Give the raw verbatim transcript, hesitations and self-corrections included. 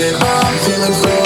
it up, feeling free.